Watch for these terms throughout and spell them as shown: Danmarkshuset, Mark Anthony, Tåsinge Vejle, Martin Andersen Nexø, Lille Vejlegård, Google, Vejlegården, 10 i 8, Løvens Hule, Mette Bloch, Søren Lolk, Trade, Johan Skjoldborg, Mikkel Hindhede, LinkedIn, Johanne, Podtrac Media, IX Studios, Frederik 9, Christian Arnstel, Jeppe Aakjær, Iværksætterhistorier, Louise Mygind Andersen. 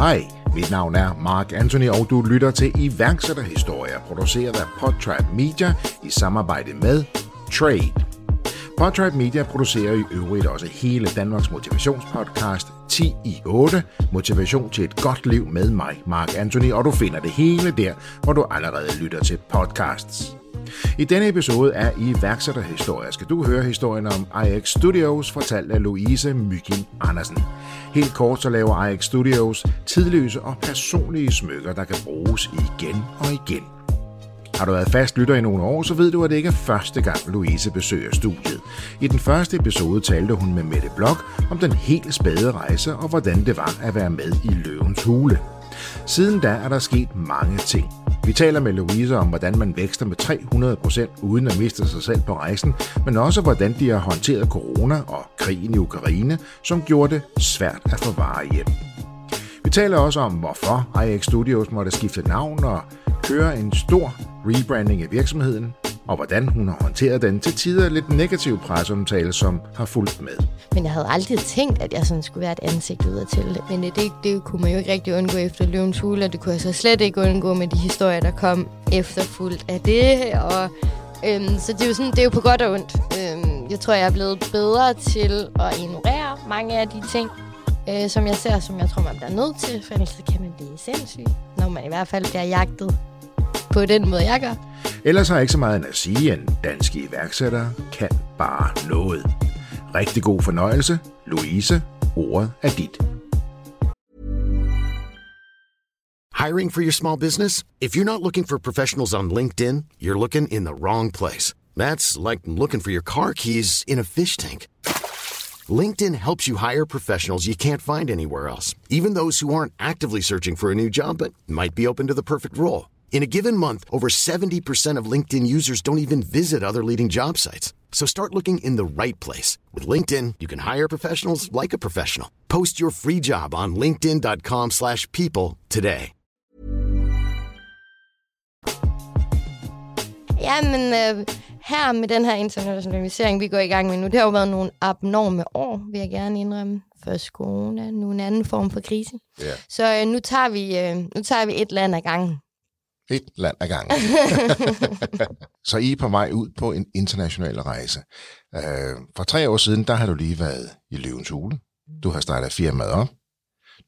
Hej, mit navn er Mark Anthony, og du lytter til iværksætterhistorier, produceret af Podtrac Media i samarbejde med Trade. Podtrac Media producerer i øvrigt også hele Danmarks motivationspodcast 10 i 8, motivation til et godt liv med mig, Mark Anthony, og du finder det hele der, hvor du allerede lytter til podcasts. I denne episode af iværksætterhistorier skal du høre historien om IX Studios, fortalt af Louise Mygind Andersen. Helt kort så laver IX Studios tidløse og personlige smykker, der kan bruges igen og igen. Har du været fast lytter i nogle år, så ved du, at det ikke er første gang, Louise besøger studiet. I den første episode talte hun med Mette Bloch om den helt spæde rejse og hvordan det var at være med i Løvens Hule. Siden da er der sket mange ting. Vi taler med Louise om, hvordan man vækster med 300% uden at miste sig selv på rejsen, men også hvordan de har håndteret corona og krigen i Ukraine, som gjorde det svært at få varer hjem. Vi taler også om, hvorfor IX Studios måtte skifte navn og køre en stor rebranding af virksomheden, og hvordan hun har håndteret den til tider lidt negativ presseomtale, som har fulgt med. Men jeg havde aldrig tænkt, at jeg sådan skulle være et ansigt udadtil. Men det kunne man jo ikke rigtig undgå efter Løvens Hule, og det kunne jeg så slet ikke undgå med de historier, der kom efterfulgt af det. Og, så det er jo sådan, det er jo på godt og ondt. Jeg tror, jeg er blevet bedre til at ignorere mange af de ting, som jeg ser, som jeg tror, man bliver nødt til, for ellers kan man blive sindssyg, når man i hvert fald bliver jagtet på den måde, jeg gør. Ellers har jeg ikke så meget end at sige, at danske iværksættere kan bare noget. Rigtig god fornøjelse. Louise, ordet er dit. Hiring for your small business? If you're not looking for professionals on LinkedIn, you're looking in the wrong place. That's like looking for your car keys in a fish tank. LinkedIn helps you hire professionals you can't find anywhere else, even those who aren't actively searching for a new job but might be open to the perfect role. In a given month, over 70% of LinkedIn users don't even visit other leading job sites. So start looking in the right place. With LinkedIn, you can hire professionals like a professional. Post your free job on linkedin.com/people today. Jamen, her med den her internationalisering, vi går i gang med nu, det har jo været nogle abnorme år, vil jeg gerne indrømme. Først corona, nu en anden form for krise. Yeah. Så nu tager vi et land ad gangen. Et land ad gangen. Så I er på vej ud på en international rejse. For 3 år siden, der har du lige været i Løvens Hule. Du har startet firmaet op.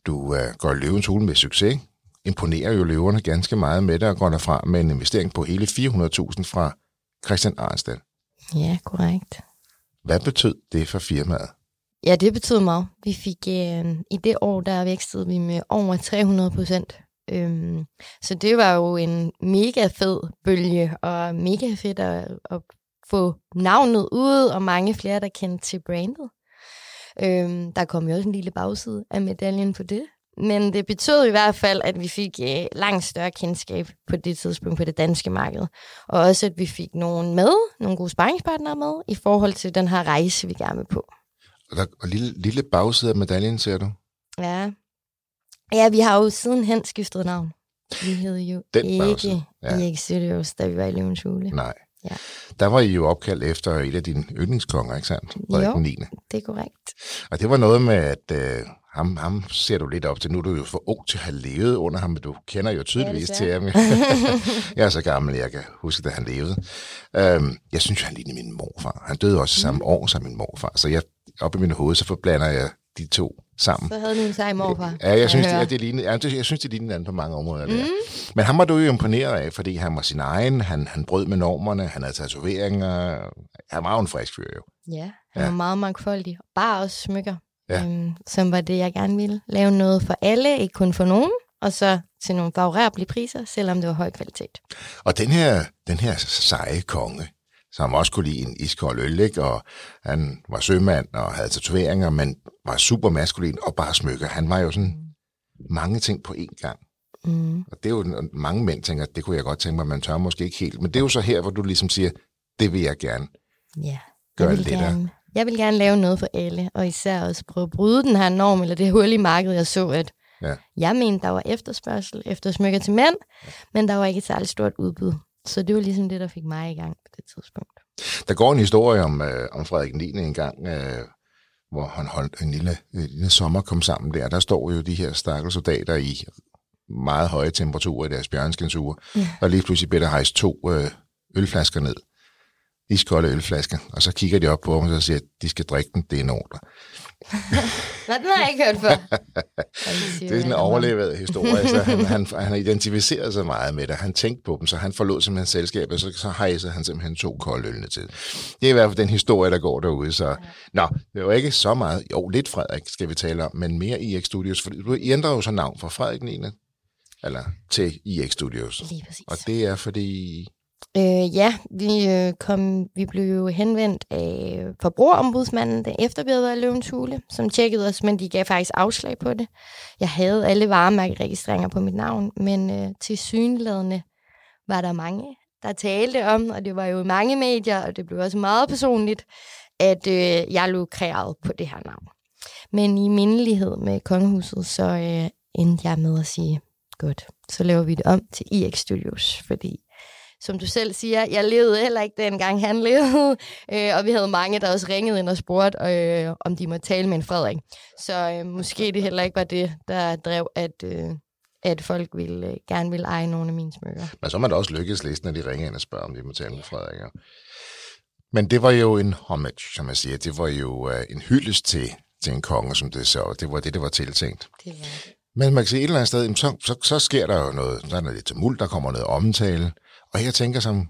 Du går i Løvens Hule med succes. Imponerer jo løverne ganske meget med det, og går derfra med en investering på hele 400.000 fra Christian Arnstel. Ja, korrekt. Hvad betød det for firmaet? Ja, det betød meget. Vi fik i det år, der vækstede vi med over 300%. Så det var jo en mega fed bølge, og mega fedt at få navnet ud, og mange flere, der kendte til brandet. Der kom jo også en lille bagside af medaljen på det. Men det betød i hvert fald, at vi fik langt større kendskab på det tidspunkt på det danske marked. Og også, at vi fik nogle gode sparringspartnere med, i forhold til den her rejse, vi gerne vil på. Og lille bagside af medaljen, ser du? Ja, vi har jo sidenhen skiftet navn. Vi hed jo ikke IX Studios, da vi var i Løvens Hule. Nej. Ja. Der var I jo opkaldt efter et af dine yndlingskonger, ikke sandt? Frederik 9. Det er korrekt. Og det var noget med, at ham ser du lidt op til. Nu er du jo for ung til at have levet under ham, men du kender jo tydeligvis til ham. Jeg er så gammel, jeg kan huske, da han levede. Jeg synes jo, han lignede min morfar. Han døde også samme år som min morfar, så jeg op i min hoved, så forblander jeg de to sammen. Så havde du en sej morfar. Ja, jeg synes, det lignede andet på mange områder. Mm. Men han var du jo imponeret af, fordi han var sin egen, han brød med normerne, han havde tatoveringer, han var jo en frisk fyr jo. Ja, han var meget mangfoldig, bare også smykker, som var det, jeg gerne ville. Lave noget for alle, ikke kun for nogen, og så til nogle favorable priser, selvom det var høj kvalitet. Og den her seje konge, som også kunne lide en iskold øl, ikke? Og han var sømand og havde tatoveringer, men var super maskulin og bare smykker. Han var jo sådan mange ting på én gang. Mm. Og det er jo, mange mænd tænker, det kunne jeg godt tænke mig, man tør måske ikke helt. Men det er jo så her, hvor du ligesom siger, det vil jeg gerne gøre lettere. Jeg vil gerne lave noget for alle, og især også prøve at bryde den her norm, eller det hul i markedet, jeg så, at jeg mente, der var efterspørgsel efter smykker til mænd, men der var ikke et særligt stort udbud. Så det var ligesom det, der fik mig i gang på det tidspunkt. Der går en historie om Frederik 9 engang, hvor han holdt en lille sommer kom sammen der. Der står jo de her stakkels soldater i meget høje temperaturer i deres bjørnskinsure, ja. Og lige pludselig bliver der hejst to ølflasker ned. Iskolde ølflasker. Og så kigger de op på dem og siger, at de skal drikke den. Det er en ordre. Nå, den har jeg ikke hørt før. Det er sådan en overlevet historie. Altså, han identificerede sig meget med det. Han tænkte på dem, så han forlod simpelthen selskabet, og så hejsede han simpelthen to kolde ølene til. Det er i hvert fald den historie, der går derude. Så. Nå, det var ikke så meget. Jo, lidt Frederik skal vi tale om, men mere IX Studios. For du ændrer jo så navn fra Frederik 9. Eller til IX Studios. Lige præcis. Og det er fordi... Vi blev jo henvendt af forbrugerombudsmanden, der efterbillede af Løvens Hule, som tjekkede os, men de gav faktisk afslag på det. Jeg havde alle varemærkeregistreringer på mit navn, men tilsyneladende var der mange, der talte om, og det var jo mange medier, og det blev også meget personligt, at jeg lukrerede på det her navn. Men i mindelighed med kongehuset, så endte jeg med at sige, godt, så laver vi det om til IX Studios, fordi som du selv siger, jeg levede heller ikke dengang, han levede. Og vi havde mange, der også ringede ind og spurgte, om de måtte tale med en Frederik. Så måske det heller ikke var det, der drev, at folk gerne ville eje nogle af mine smykker. Men så må det også lykkes lidt, når de ringer ind og spørger, om de må tale med Frederik. Men det var jo en homage, som jeg siger. Det var jo en hyldest til en konge, som det så. Det var det, der var tiltænkt. Det var det. Men man kan sige, et eller andet sted, så sker der jo noget. Der er noget lidt tumult, der kommer noget omtale. Og jeg tænker,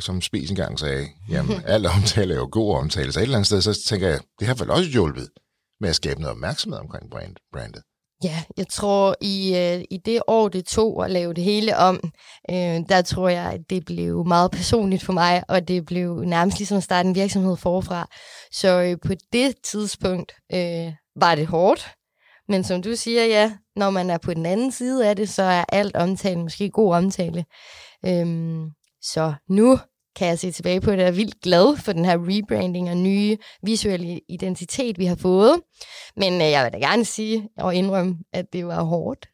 som Spies engang sagde, jamen, alle omtaler er jo gode omtaler. Så et eller andet sted, så tænker jeg, det har vel også hjulpet med at skabe noget opmærksomhed omkring brandet. Ja, jeg tror, i det år, det tog at lave det hele om, der tror jeg, at det blev meget personligt for mig, og det blev nærmest ligesom at starte en virksomhed forfra. Så på det tidspunkt var det hårdt. Men som du siger, ja, når man er på den anden side af det, så er alt omtale måske god omtale. Så nu kan jeg se tilbage på det, jeg er vildt glad for den her rebranding og nye visuelle identitet, vi har fået. Men jeg vil da gerne sige og indrømme, at det var hårdt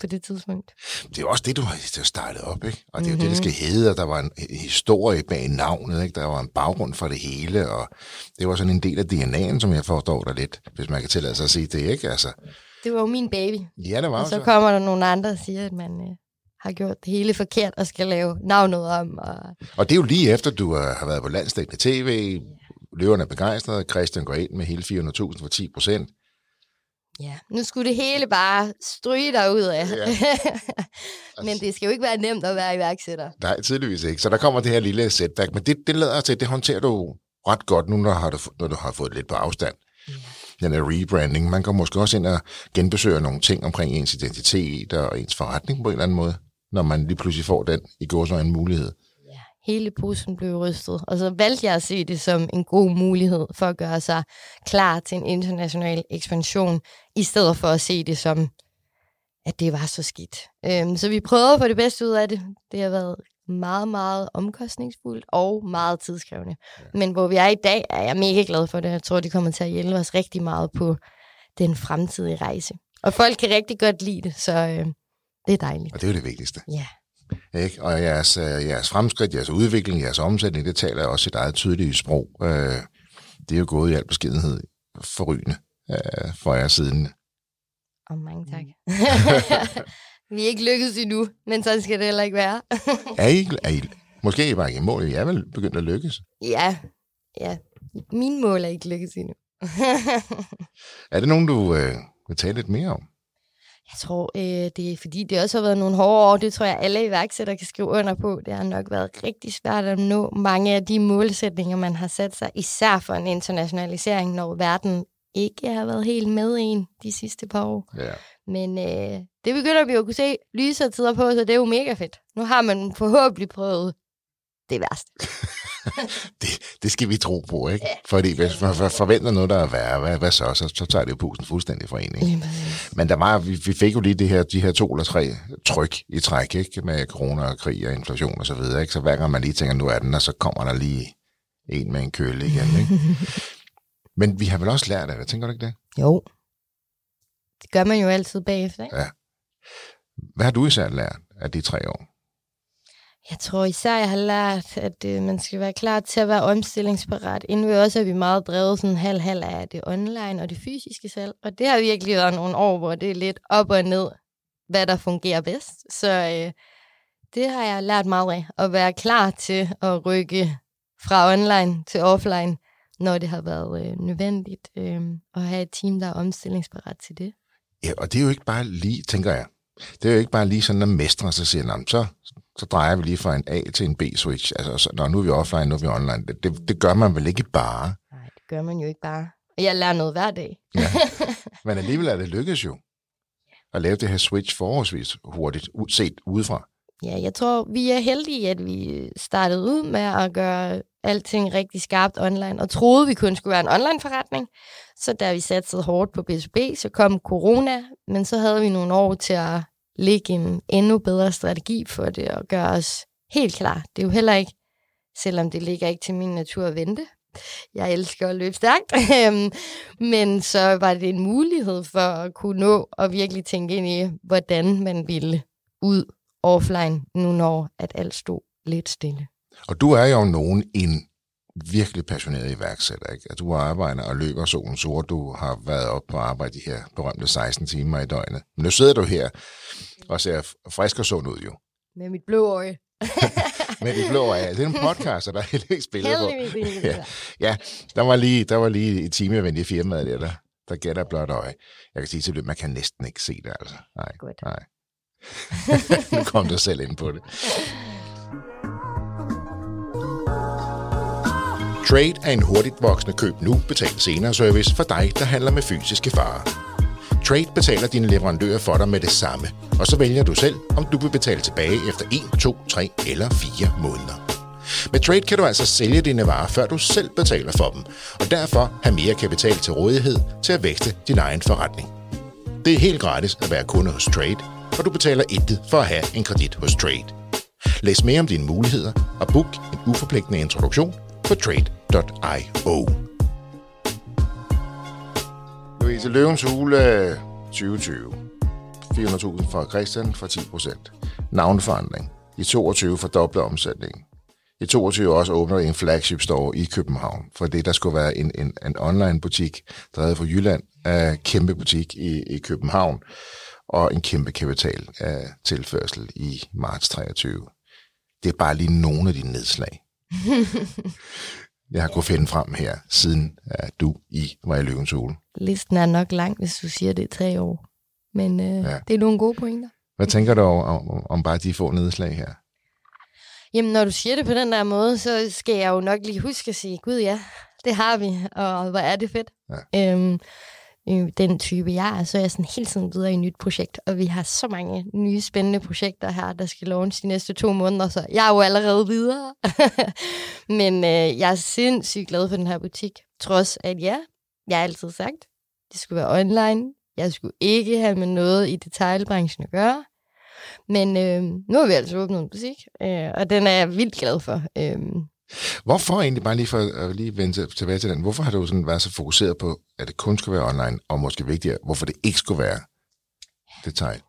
på det tidspunkt. Det er også det, du har startet op, ikke? Og det er jo det, der skal hedde, og der var en historie bag navnet, ikke? Der var en baggrund for det hele, og det var sådan en del af DNA'en, som jeg forstår der lidt, hvis man kan tillade sig at sige det, ikke? Altså, det var jo min baby. Ja, det var. Og så kommer der nogle andre og siger, at man... har gjort det hele forkert og skal lave navnet om. Og det er jo lige efter, du har været på landsdækkende tv, Løverne er begejstrede, Christian går ind med hele 400.000 for 10%. Ja, nu skulle det hele bare stryge derudad. Ja. Men det skal jo ikke være nemt at være iværksætter. Nej, tydeligvis ikke. Så der kommer det her lille setback, men det lader til, det håndterer du ret godt nu, når du har fået lidt på afstand. Ja. Den her rebranding. Man går måske også ind og genbesøger nogle ting omkring ens identitet og ens forretning på en eller anden måde, når man lige pludselig får den i går så en mulighed. Ja, hele posen blev rystet, og så valgte jeg at se det som en god mulighed for at gøre sig klar til en international ekspansion, i stedet for at se det som, at det var så skidt. Så vi prøvede at få det bedste ud af det. Det har været meget, meget omkostningsfuldt og meget tidskrævende. Ja. Men hvor vi er i dag, er jeg mega glad for det. Jeg tror, det kommer til at hjælpe os rigtig meget på den fremtidige rejse. Og folk kan rigtig godt lide det, så det er dejligt. Og det er jo det vigtigste. Ja. Ikke? Og jeres fremskridt, jeres udvikling, jeres omsætning, det taler også sit eget tydelige sprog. Det er jo gået i al beskedenhed forrygende for jer siden. Og mange tak. Vi er ikke lykkedes endnu, men sådan skal det heller ikke være. Er I måske er I bare ikke i mål? I er vel begyndt at lykkes? Ja. Mine mål er ikke lykkes endnu. Er det nogen, du vil tale lidt mere om? Jeg tror, det er fordi, det også har været nogle hårde år. Det tror jeg, alle iværksættere kan skrive under på. Det har nok været rigtig svært at nå mange af de målsætninger, man har sat sig. Især for en internationalisering, når verden ikke har været helt med en de sidste par år. Ja. Men det begynder vi jo at kunne se lysere tider på, så det er jo mega fedt. Nu har man forhåbentlig prøvet det værste. det skal vi tro på, ikke? Ja. Fordi hvis man forventer noget, der er værre, hvad så? Så tager det jo pusten fuldstændig fra en, ikke? Men der var, vi fik jo lige de her 2 eller 3 tryk i træk, ikke? Med corona og krig og inflation og så videre, ikke? Så hver gang man lige tænker, nu er den, og så kommer der lige en med en kølle igen, ikke? Men vi har vel også lært af det, tænker du ikke det? Jo. Det gør man jo altid bagefter, ikke? Ja. Hvad har du især lært af de 3 år? Jeg tror især, jeg har lært, at man skal være klar til at være omstillingsparat. Inden vi også er vi meget drevet sådan halv-halv af det online og det fysiske selv. Og det har virkelig været nogle år, hvor det er lidt op og ned, hvad der fungerer bedst. Så det har jeg lært meget af. At være klar til at rykke fra online til offline, når det har været nødvendigt. At have et team, der er omstillingsparat til det. Ja, og det er jo ikke bare lige, tænker jeg. Det er jo ikke bare lige sådan at mestre sig selv om så drejer vi lige fra en A til en B-switch. Altså, nu er vi offline, nu er vi online. Det gør man vel ikke bare? Nej, det gør man jo ikke bare. Og jeg lærer noget hver dag. Ja. Men alligevel er det lykkedes jo at lave det her switch forholdsvis hurtigt, set udefra. Ja, jeg tror, vi er heldige, at vi startede ud med at gøre alting rigtig skarpt online, og troede, vi kun skulle være en online-forretning. Så da vi satsede hårdt på B2B, så kom corona, men så havde vi nogle år til at lægge en endnu bedre strategi for det, og gøre os helt klar. Det er jo heller ikke, selvom det ligger ikke til min natur at vente. Jeg elsker at løbe stærkt, men så var det en mulighed for at kunne nå og virkelig tænke ind i, hvordan man ville ud offline, nu når at alt stod lidt stille. Og du er jo nogen en virkelig passioneret iværksætter, ikke? At du arbejder og løber solen sort, du har været op på arbejde de her berømte 16 timer i døgnet. Men nu sidder du her og ser frisk og sund ud jo. Med mit blå øje. Med dit blå øje. Det er en podcast, der er helt ikke spillet på. Ja. Ja, der var lige et timevendt i firmaet der gætter blot øje. Jeg kan sige til det, man kan næsten ikke se det altså. Nej. Nu kom du selv ind på det. Trade er en hurtigt voksende køb nu, betal senere service for dig, der handler med fysiske varer. Trade betaler dine leverandører for dig med det samme, og så vælger du selv, om du vil betale tilbage efter 1, 2, 3 eller 4 måneder. Med Trade kan du altså sælge dine varer, før du selv betaler for dem, og derfor have mere kapital til rådighed til at vækste din egen forretning. Det er helt gratis at være kunde hos Trade, og du betaler intet for at have en kredit hos Trade. Læs mere om dine muligheder og book en uforpligtende introduktion på Trade.io. Louise, Løvens Hule 2020. 400.000 fra Christian for 10%. Navnforandring. I 2022 fordobler omsætningen. I 2022 også åbner en flagship store i København. For det, der skulle være en online butik, drevet fra Jylland, af kæmpe butik i København. Og en kæmpe kapital af tilførsel i marts 2023. Det er bare lige nogle af de nedslag, jeg har kunnet finde frem her, siden at du var i Løvens Hule. Listen er nok lang, hvis du siger, det er 3 år. Men det er nogle gode pointer. Hvad tænker du om bare de få nedslag her? Jamen, når du siger det på den der måde, så skal jeg jo nok lige huske at sige, gud ja, det har vi, og hvor er det fedt. Ja. Den type jeg er, så er jeg sådan hele tiden videre i et nyt projekt, og vi har så mange nye spændende projekter her, der skal launches de næste 2 måneder, så jeg er jo allerede videre. Men jeg er sindssygt glad for den her butik, trods at jeg har altid sagt, det skulle være online, jeg skulle ikke have med noget i detailbranchen at gøre, men nu har vi altså åbnet en butik, og den er jeg vildt glad for. Hvorfor egentlig, bare lige for at lige vende tilbage til den, hvorfor har du sådan været så fokuseret på, at det kun skulle være online, og måske vigtigere, hvorfor det ikke skulle være detail?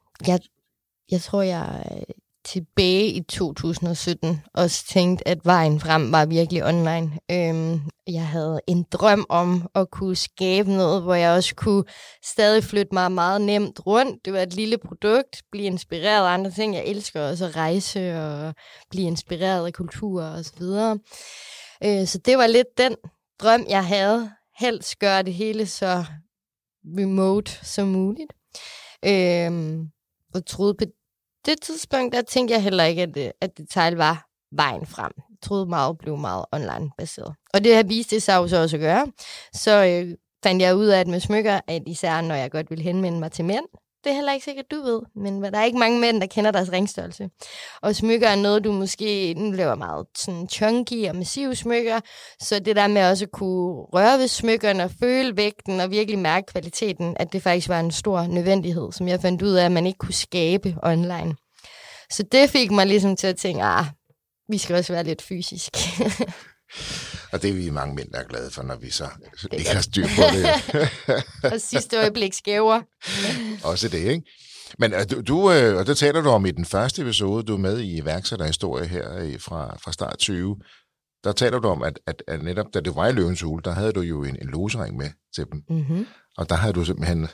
Jeg tror, jeg tilbage i 2017 også tænkte, at vejen frem var virkelig online. Jeg havde en drøm om at kunne skabe noget, hvor jeg også kunne stadig flytte mig meget nemt rundt. Det var et lille produkt, blive inspireret af andre ting. Jeg elsker også at rejse og blive inspireret af kultur og så videre. Så det var lidt den drøm, jeg havde. Helst gøre det hele så remote som muligt. Og troede på det tidspunkt, der tænkte jeg heller ikke, at detail var vejen frem. Jeg troede meget blev meget online-baseret. Og det har vist det sig jo så også at gøre. Så fandt jeg ud af, at med smykker, at især når jeg godt ville henvende mig til mænd, det er heller ikke sikkert, du ved, men der er ikke mange mænd, der kender deres ringstørrelse. Og smykker er noget, du måske laver meget sådan chunky og massive smykker, så det der med også at kunne røre ved smykkerne og føle vægten og virkelig mærke kvaliteten, at det faktisk var en stor nødvendighed, som jeg fandt ud af, at man ikke kunne skabe online. Så det fik mig ligesom til at tænke, vi skal også være lidt fysisk. Og det er vi mange mænd, der er glade for, når vi så ikke har styr på det. Og sidste øjeblik skæver. Også det, ikke? Men du, og det taler du om i den første episode, du er med i iværksætterhistorie her fra start 20. Der taler du om, at netop da det var i Løvens Hule, der havde du jo en losering med til dem. Mm-hmm. Og der havde du simpelthen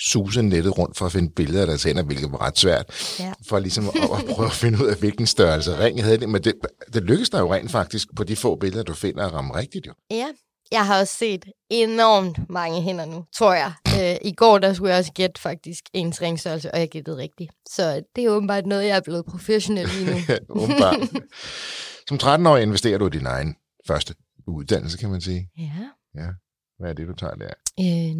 suset nettet rundt for at finde billeder, der tænder, hvilket var ret svært. Ja. For ligesom at prøve at finde ud af, hvilken størrelse ring havde det. Men det lykkedes dig jo rent faktisk på de få billeder, du finder at ramme rigtigt jo. Ja. Jeg har også set enormt mange hænder nu, tror jeg. I går, der skulle jeg også gætte faktisk ens ringstørrelse, og jeg gættede rigtigt. Så det er åbenbart noget, jeg er blevet professionel i nu. Åbenbart. Som 13-årig investerer du i din egen første uddannelse, kan man sige. Ja. Ja. Hvad er det, du tager der?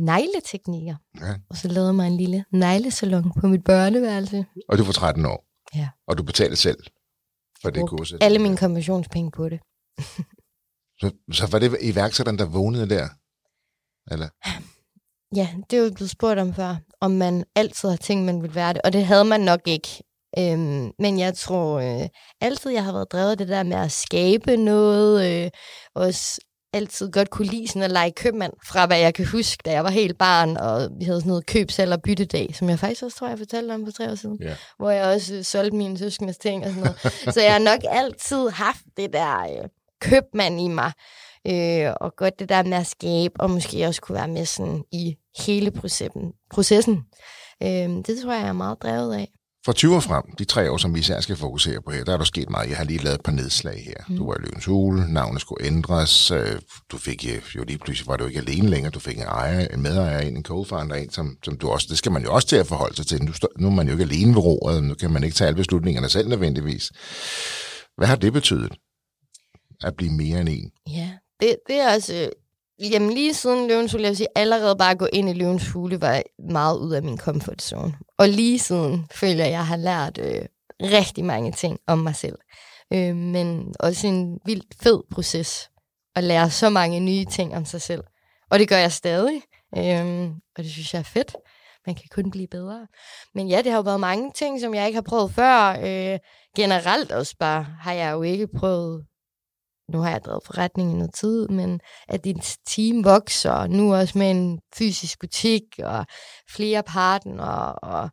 Negleteknikker. Ja. Og så lavede mig en lille neglesalon på mit børneværelse. Og du var 13 år? Ja. Og du betalte selv for det kurset? Alle mine kommissionspenge på det. Så var det iværksætteren, der vågnede der? Eller? Ja, det er jo blevet spurgt om før, om man altid har tænkt, man ville være det. Og det havde man nok ikke. Men jeg tror altid, jeg har været drevet af det der med at skabe noget. Også altid godt kunne lide sådan at lege købmand, fra hvad jeg kan huske, da jeg var helt barn. Og vi havde sådan noget købsel- og byttedag, som jeg faktisk også tror, jeg fortalte om for 3 år siden. Yeah. Hvor jeg også solgte mine søskendes ting og sådan noget. Så jeg har nok altid haft det der... købmand i mig, og godt det der med at skabe, og måske også kunne være med sådan i hele processen. Det tror jeg, jeg er meget drevet af. Fra 20 år frem, de 3 år, som vi især skal fokusere på her, der er der sket meget. Jeg har lige lavet et par nedslag her. Du var i Løvens Hule, navnet skulle ændres, du fik jo lige pludselig, var du ikke alene længere, du fik en medejer ind, en co-founder ind, som du også, det skal man jo også til at forholde sig til. Nu er man jo ikke alene ved roret, nu kan man ikke tage alle beslutningerne selv nødvendigvis. Hvad har det betydet? At blive mere end en. Ja, det er også... jamen lige siden Løvens Hule, jeg vil sige, allerede bare at gå ind i Løvens Hule, var meget ud af min comfort zone. Og lige siden føler jeg, har lært rigtig mange ting om mig selv. Men også en vildt fed proces at lære så mange nye ting om sig selv. Og det gør jeg stadig. Og det synes jeg er fedt. Man kan kun blive bedre. Men ja, det har jo været mange ting, som jeg ikke har prøvet før. Generelt også bare har jeg jo ikke prøvet... Nu har jeg drevet forretning i noget tid, men at dit team vokser, og nu også med en fysisk butik, og flere partnere, og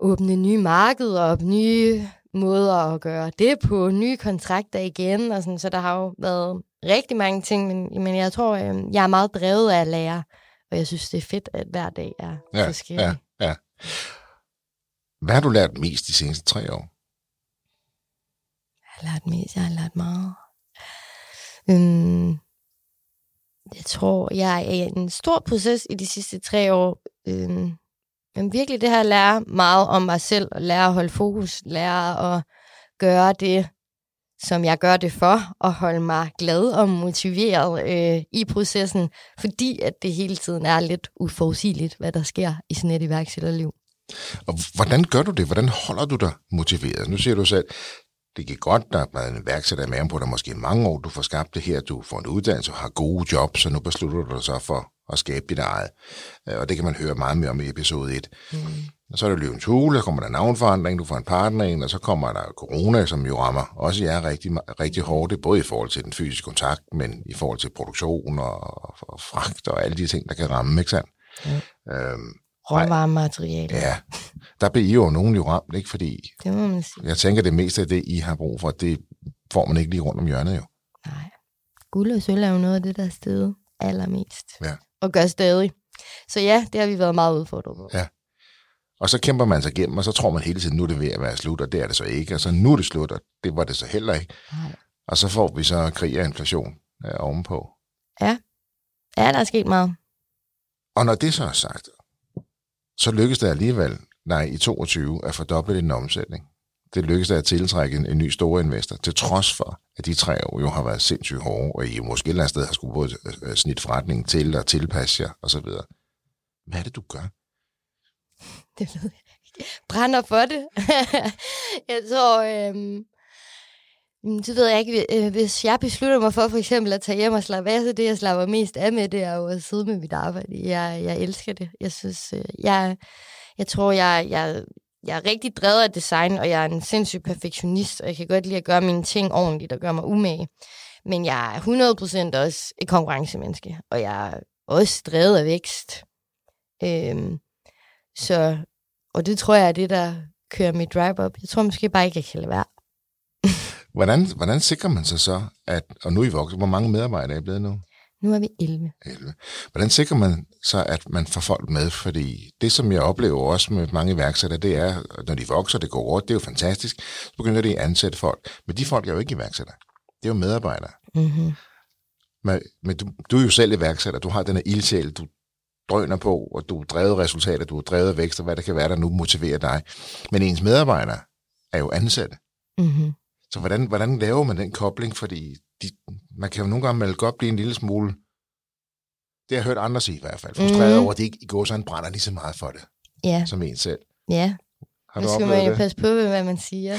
åbne nye markeder, og nye måder at gøre det på, nye kontrakter igen, og sådan, så der har jo været rigtig mange ting, men jeg tror, jeg er meget drevet af at lære, og jeg synes, det er fedt, at hver dag er forskellig. Ja. Hvad har du lært mest de seneste 3 år? Jeg har lært meget. Jeg tror, jeg er i en stor proces i de sidste 3 år. Men virkelig det her lærer meget om mig selv, og lære at holde fokus, lære at gøre det, som jeg gør det for, og holde mig glad og motiveret i processen, fordi at det hele tiden er lidt uforudsigeligt, hvad der sker i sådan et iværksætterliv. Og hvordan gør du det? Hvordan holder du dig motiveret? Nu siger du selv, det gik godt, der er en iværksætter i maven på dig måske i mange år. Du får skabt det her, du får en uddannelse og har gode jobs, og nu beslutter du dig så for at skabe dit eget. Og det kan man høre meget mere om i episode 1. Og så er det Løvens Hule, så kommer der navnforandring, du får en partner ind, og så kommer der corona, som jo rammer også jer rigtig, rigtig hårdt, både i forhold til den fysiske kontakt, men i forhold til produktion og fragt og alle de ting, der kan ramme, ikke sandt? Råvarme materialer. Ja, der bliver I jo nogen jo ramt, ikke? Fordi det må man sige. Jeg tænker, det meste af det, I har brug for, det får man ikke lige rundt om hjørnet jo. Nej. Guld og sølv er jo noget af det, der sted allermest. Ja. Og gør stadig. Så ja, det har vi været meget udfordret på. Ja. Og så kæmper man sig igennem, og så tror man hele tiden, nu er det ved at være slut, og det er det så ikke. Og så nu er det slut, og det var det så heller ikke. Nej. Og så får vi så krig og inflation ovenpå. Ja. Ja, der er sket meget. Og når det så er sagt... så lykkedes det alligevel, i 2022, at fordoble din omsætning. Det lykkedes det at tiltrække en ny store investor, til trods for, at de 3 år jo har været sindssygt hårde, og I måske et eller andet sted har skulle både snit forretningen til og tilpasse jer, osv. Hvad er det, du gør? Det ved jeg ikke. Brænder for det. Jeg tror... det ved jeg ikke. Hvis jeg beslutter mig for eksempel at tage hjem og slappe af, så det, jeg slapper mest af med, det er jo at sidde med mit arbejde. Jeg elsker det. Jeg synes, jeg tror, jeg er rigtig drevet af design, og jeg er en sindssyg perfektionist, og jeg kan godt lide at gøre mine ting ordentligt og gøre mig umage. Men jeg er 100% også et konkurrencemenneske, og jeg er også drevet af vækst. Så Og det tror jeg er det, der kører mit drive op. Jeg tror måske bare ikke, jeg kan lade være. Hvordan sikrer man sig så, at, og nu er I vokset, hvor mange medarbejdere er I blevet nu? Nu er vi 11. 11. Hvordan sikrer man så, at man får folk med? Fordi det, som jeg oplever også med mange iværksættere, det er, når de vokser, det går godt, det er jo fantastisk, så begynder de at ansætte folk. Men de folk er jo ikke iværksættere. Det er jo medarbejdere. Mm-hmm. Men du er jo selv iværksætter, du har den her ildsjæl, du drøner på, og du er drevet resultater, du er drevet vækst, og hvad der kan være, der nu motiverer dig. Men ens medarbejdere er jo ansatte. Mm-hmm. Så hvordan laver man den kobling? Fordi man kan jo nogle gange melde godt blive en lille smule, det har jeg hørt andre sige i hvert fald, frustreret over, at det ikke i går sådan brænder lige så meget for det, som en selv. Ja, nu skal man jo passe på ved, hvad man siger.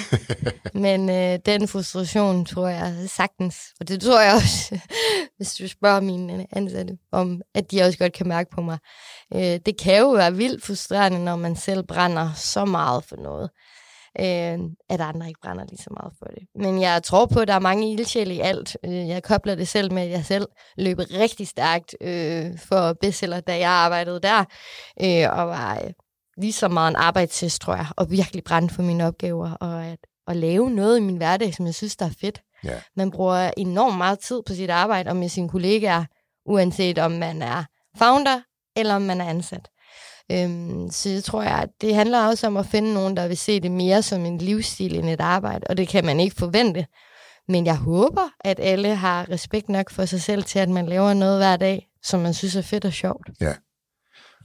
Men den frustration, tror jeg sagtens, og det tror jeg også, hvis du spørger mine ansatte, om at de også godt kan mærke på mig. Det kan jo være vildt frustrerende, når man selv brænder så meget for noget. At andre ikke brænder lige så meget for det. Men jeg tror på, at der er mange ildsjæle i alt. Jeg kobler det selv med, at jeg selv løb rigtig stærkt for bestseller, da jeg arbejdede der, og var lige så meget en arbejdshest, tror jeg, og virkelig brændte for mine opgaver, og at lave noget i min hverdag, som jeg synes, der er fedt. Yeah. Man bruger enormt meget tid på sit arbejde, og med sine kollegaer, uanset om man er founder, eller om man er ansat. Så jeg tror, at det handler også om at finde nogen, der vil se det mere som en livsstil end et arbejde, og det kan man ikke forvente. Men jeg håber, at alle har respekt nok for sig selv til, at man laver noget hver dag, som man synes er fedt og sjovt. Ja,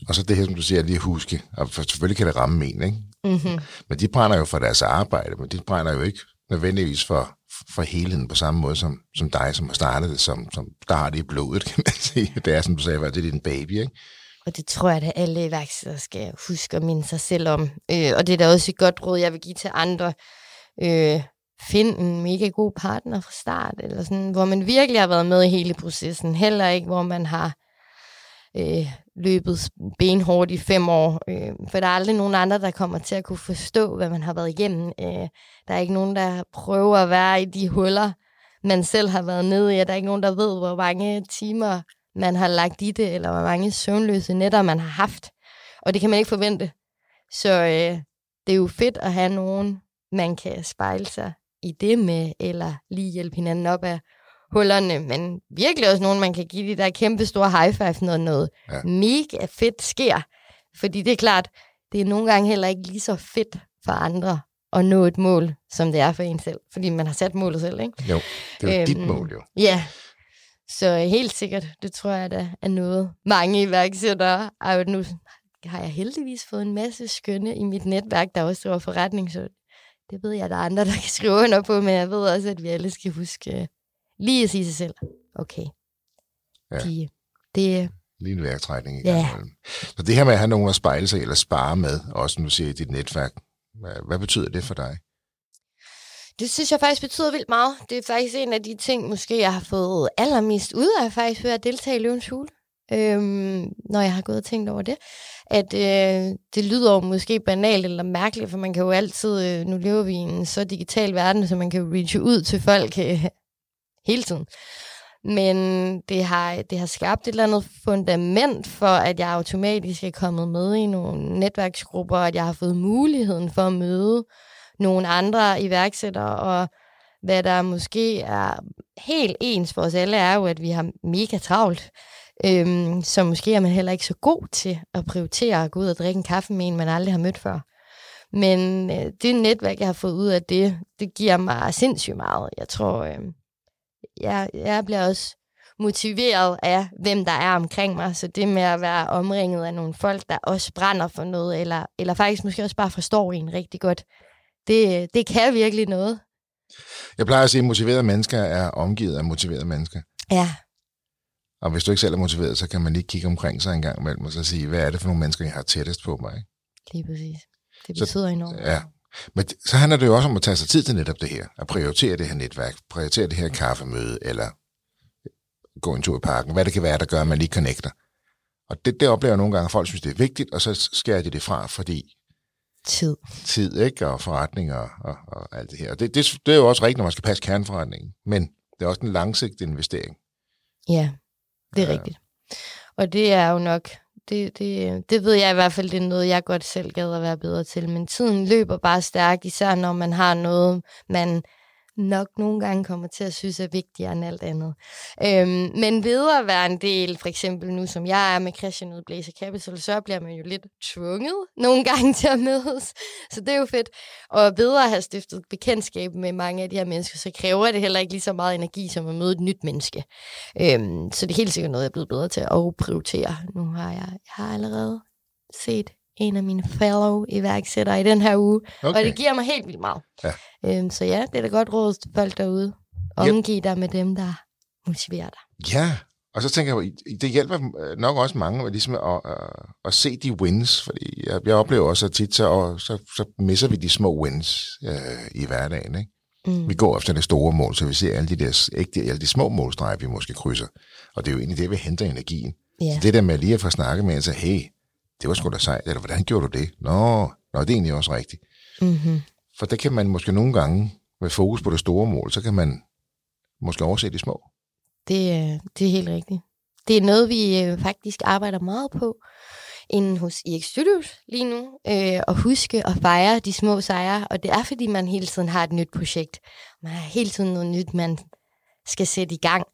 og så det her, som du siger, lige huske, og selvfølgelig kan det ramme en, ikke? Mm-hmm. Men de brænder jo for deres arbejde, men de brænder jo ikke nødvendigvis for helheden på samme måde som dig, som har startet det, som der har det i blodet, kan man sige. Det er, som du sagde, det er din baby, ikke? Og det tror jeg, at alle iværksættere skal huske at minde sig selv om. Og det er da også et godt råd, jeg vil give til andre. Find en mega god partner fra start, eller sådan, hvor man virkelig har været med i hele processen. Heller ikke, hvor man har løbet benhårdt i 5 år. For der er aldrig nogen andre, der kommer til at kunne forstå, hvad man har været igennem. Der er ikke nogen, der prøver at være i de huller, man selv har været nede i. Og der er ikke nogen, der ved, hvor mange timer man har lagt i det, eller hvor mange søvnløse nætter man har haft. Og det kan man ikke forvente. Så det er jo fedt at have nogen, man kan spejle sig i det med, eller lige hjælpe hinanden op af hullerne. Men virkelig også nogen, man kan give de der kæmpe store high five, når noget mega fedt sker. Fordi det er klart, det er nogle gange heller ikke lige så fedt for andre at nå et mål, som det er for en selv. Fordi man har sat målet selv, ikke? Jo, det er jo dit mål, jo. Ja, yeah. Så helt sikkert, det tror jeg, der er noget. Mange iværksættere, og nu har jeg heldigvis fået en masse skønne i mit netværk, der også skriver forretning, så det ved jeg, der er andre, der kan skrive under på, men jeg ved også, at vi alle skal huske lige at sige sig selv, okay, lige en værktrækning. Ja. Så det her med at have nogen at spejle sig eller spare med, også som du siger i dit netværk, hvad betyder det for dig? Det synes jeg faktisk betyder vildt meget. Det er faktisk en af de ting, måske jeg har fået allermest ud af, faktisk ved at deltage i Løvens Hule, når jeg har gået og tænkt over det. At det lyder jo måske banalt eller mærkeligt, for man kan jo altid, nu lever vi i en så digital verden, så man kan jo reache ud til folk hele tiden. Men det har skabt et eller andet fundament for, at jeg automatisk er kommet med i nogle netværksgrupper, at jeg har fået muligheden for at møde nogle andre iværksættere, og hvad der måske er helt ens for os alle, er jo, at vi har mega travlt. Så måske er man heller ikke så god til at prioritere at gå ud og drikke en kaffe med en, man aldrig har mødt før. Men det netværk, jeg har fået ud af det, det giver mig sindssygt meget. Jeg tror, jeg bliver også motiveret af, hvem der er omkring mig. Så det med at være omringet af nogle folk, der også brænder for noget, eller faktisk måske også bare forstår en rigtig godt, det kan virkelig noget. Jeg plejer at sige, at motiverede mennesker er omgivet af motiverede mennesker. Ja. Og hvis du ikke selv er motiveret, så kan man lige kigge omkring sig en gang imellem, og så sige, hvad er det for nogle mennesker, jeg har tættest på mig? Ikke? Lige præcis. Det betyder enormt. Ja. Men så handler det jo også om at tage sig tid til netop det her, at prioritere det her netværk, prioritere det her kaffemøde, eller gå en tur i parken, hvad det kan være, der gør, at man lige connecter. Og det oplever jeg nogle gange, at folk synes, det er vigtigt, og så skærer de det fra, fordi Tid, ikke? Og forretninger og alt det her. Det er jo også rigtigt, når man skal passe kerneforretningen, men det er også en langsigtet investering. Ja, det er rigtigt. Og det er jo nok Det ved jeg i hvert fald, det er noget, jeg godt selv gad at være bedre til. Men tiden løber bare stærkt, især når man har noget, man nok nogle gange kommer til at synes er vigtigere end alt andet. Men ved at være en del, for eksempel nu som jeg er med Christian ude i Blazer Capital, så bliver man jo lidt tvunget nogle gange til at mødes. Så det er jo fedt. Og ved at have stiftet bekendtskab med mange af de her mennesker, så kræver det heller ikke lige så meget energi som at møde et nyt menneske. Så det er helt sikkert noget, jeg er blevet bedre til at prioritere. Nu har jeg har allerede set en af mine fellow iværksættere i den her uge, okay. Og det giver mig helt vildt meget. Ja. Så ja, det er da godt råd til folk derude. Omgiv dig med dem, der motiverer dig. Ja, og så tænker jeg, det hjælper nok også mange ligesom at se de wins, fordi jeg oplever også tit, så misser vi de små wins i hverdagen. Ikke? Mm. Vi går efter det store mål, så vi ser alle de små målstreger, vi måske krydser. Og det er jo egentlig det, vi henter energien. Yeah. Så det der med lige at få snakket med en, så hey, det var sgu da sejt, eller hvordan gjorde du det? Nå, det er egentlig også rigtigt. Mm-hmm. For der kan man måske nogle gange, med fokus på det store mål, så kan man måske overse de små. Det er helt rigtigt. Det er noget, vi faktisk arbejder meget på inde hos IX Studios lige nu, og huske at fejre de små sejre, og det er, fordi man hele tiden har et nyt projekt. Man har hele tiden noget nyt, man skal sætte i gang,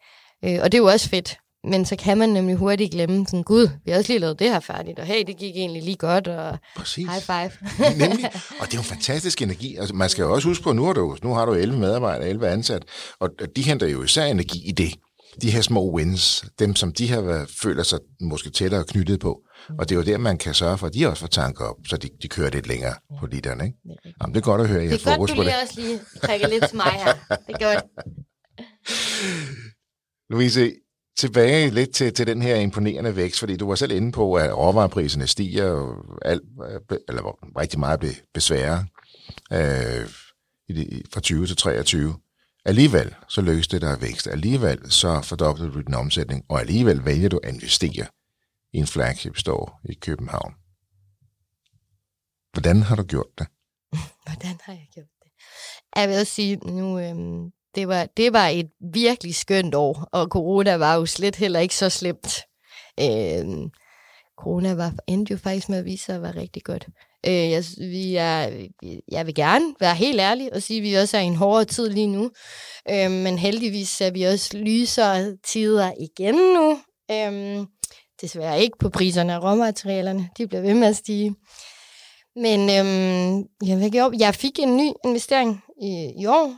og det er jo også fedt. Men så kan man nemlig hurtigt glemme sådan, gud, vi har også lige lavet det her færdigt, og hey, det gik egentlig lige godt, og præcis. High five. Nemlig, og det er jo en fantastisk energi. Altså, man skal jo også huske på, nu har du 11 medarbejdere, 11 ansat, og de henter jo især energi i det. De her små wins, dem som de her føler sig måske tættere knyttet på. Og det er jo der, man kan sørge for, at de også får tanker op, så de kører lidt længere på literne, ikke? Jamen, det er godt at høre, at jeg får fokus på det. Det er godt, du lige også trækker lidt til mig her. Det er godt. Louise, tilbage lidt til den her imponerende vækst, fordi du var selv inde på, at råvarepriserne stiger, og rigtig meget blev besværere fra 20 til 23. Alligevel så løste det der vækst. Alligevel så fordoblede du din omsætning, og alligevel vælger du at investere i en flagship store i København. Hvordan har du gjort det? Hvordan har jeg gjort det? Jeg vil sige, nu... Det var et virkelig skønt år, og corona var jo slet heller ikke så slemt. Corona endte jo faktisk med at vise sig at være rigtig godt. Jeg vil gerne være helt ærlig og sige, at vi også er i en hårdere tid lige nu. Men heldigvis er vi også lysere tider igen nu. Desværre ikke på priserne af råmaterialerne. De bliver ved med at stige. Men jeg fik en ny investering i år.